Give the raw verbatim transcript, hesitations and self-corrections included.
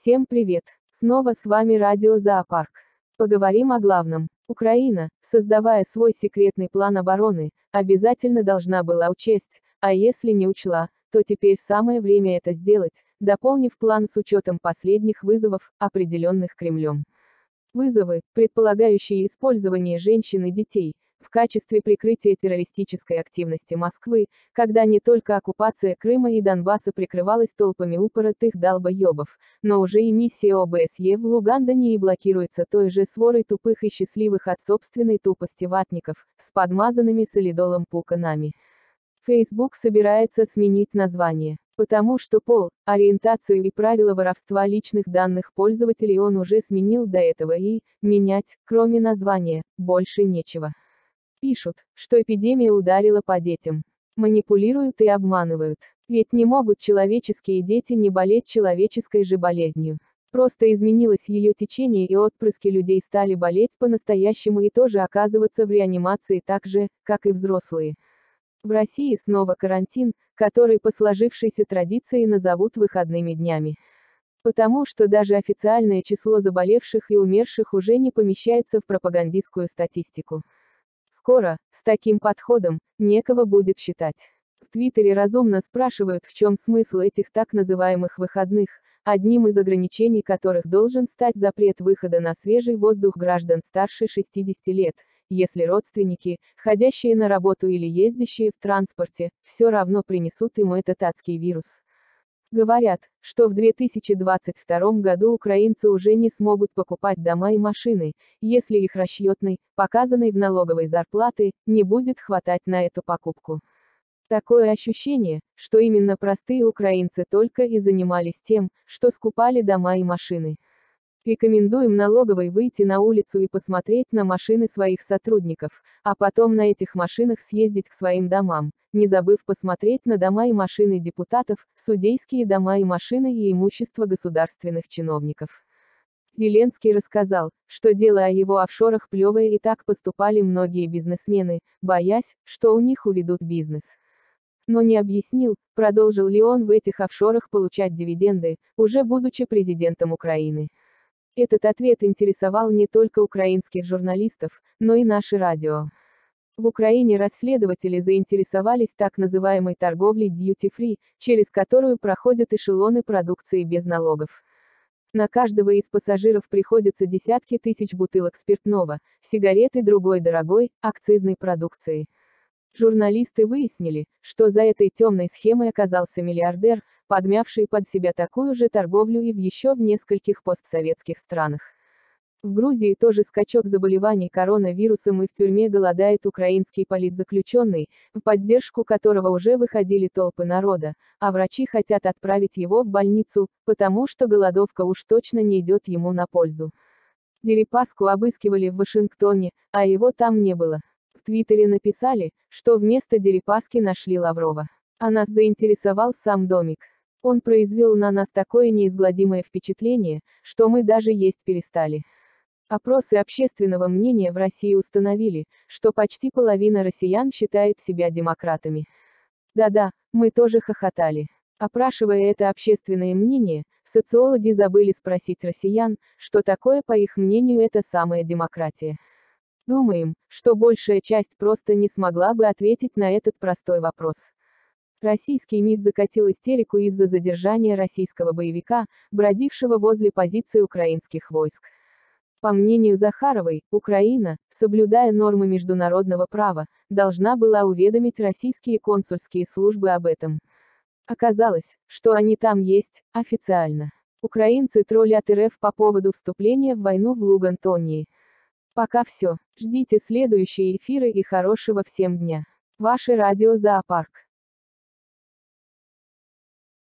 Всем привет! Снова с вами радио Зоопарк. Поговорим о главном. Украина, создавая свой секретный план обороны, обязательно должна была учесть, а если не учла, то теперь самое время это сделать, дополнив план с учетом последних вызовов, определенных Кремлем. Вызовы, предполагающие использование женщин и детей, в качестве прикрытия террористической активности Москвы, когда не только оккупация Крыма и Донбасса прикрывалась толпами упоротых долбоебов, но уже и миссия ОБСЕ в Лугандонии блокируется той же сворой тупых и счастливых от собственной тупости ватников, с подмазанными солидолом пуканами. Facebook собирается сменить название, потому что пол, ориентацию и правила воровства личных данных пользователей он уже сменил до этого и, менять, кроме названия, больше нечего. Пишут, что эпидемия ударила по детям. Манипулируют и обманывают. Ведь не могут человеческие дети не болеть человеческой же болезнью. Просто изменилось ее течение, и отпрыски людей стали болеть по-настоящему и тоже оказываться в реанимации так же, как и взрослые. В России снова карантин, который по сложившейся традиции назовут выходными днями. Потому что даже официальное число заболевших и умерших уже не помещается в пропагандистскую статистику. Скоро, с таким подходом, некого будет считать. В Твиттере разумно спрашивают, в чем смысл этих так называемых выходных, одним из ограничений которых должен стать запрет выхода на свежий воздух граждан старше шестидесяти лет, если родственники, ходящие на работу или ездящие в транспорте, все равно принесут ему этот адский вирус. Говорят, что в две тысячи двадцать втором году украинцы уже не смогут покупать дома и машины, если их расчетной, показанной в налоговой зарплаты, не будет хватать на эту покупку. Такое ощущение, что именно простые украинцы только и занимались тем, что скупали дома и машины. Рекомендуем налоговой выйти на улицу и посмотреть на машины своих сотрудников, а потом на этих машинах съездить к своим домам, не забыв посмотреть на дома и машины депутатов, судейские дома и машины и имущество государственных чиновников. Зеленский рассказал, что дело о его офшорах плевое, и так поступали многие бизнесмены, боясь, что у них уведут бизнес. Но не объяснил, продолжил ли он в этих офшорах получать дивиденды, уже будучи президентом Украины. Этот ответ интересовал не только украинских журналистов, но и наше радио. В Украине расследователи заинтересовались так называемой торговлей дьюти-фри, через которую проходят эшелоны продукции без налогов. На каждого из пассажиров приходится десятки тысяч бутылок спиртного, сигарет и другой дорогой, акцизной продукции. Журналисты выяснили, что за этой темной схемой оказался миллиардер, подмявший под себя такую же торговлю и в еще в нескольких постсоветских странах. В Грузии тоже скачок заболеваний коронавирусом, и в тюрьме голодает украинский политзаключенный, в поддержку которого уже выходили толпы народа, а врачи хотят отправить его в больницу, потому что голодовка уж точно не идет ему на пользу. Дерипаску обыскивали в Вашингтоне, а его там не было. В Твиттере написали, что вместо Дерипаски нашли Лаврова. А нас заинтересовал сам домик. Он произвел на нас такое неизгладимое впечатление, что мы даже есть перестали. Опросы общественного мнения в России установили, что почти половина россиян считает себя демократами. Да-да, мы тоже хохотали. Опрашивая это общественное мнение, социологи забыли спросить россиян, что такое, по их мнению, эта самая демократия. Думаем, что большая часть просто не смогла бы ответить на этот простой вопрос. Российский МИД закатил истерику из-за задержания российского боевика, бродившего возле позиции украинских войск. По мнению Захаровой, Украина, соблюдая нормы международного права, должна была уведомить российские консульские службы об этом. Оказалось, что они там есть, официально. Украинцы троллят РФ по поводу вступления в войну в Лугандонии. Пока все. Ждите следующие эфиры и хорошего всем дня. Ваше радио Зоопарк.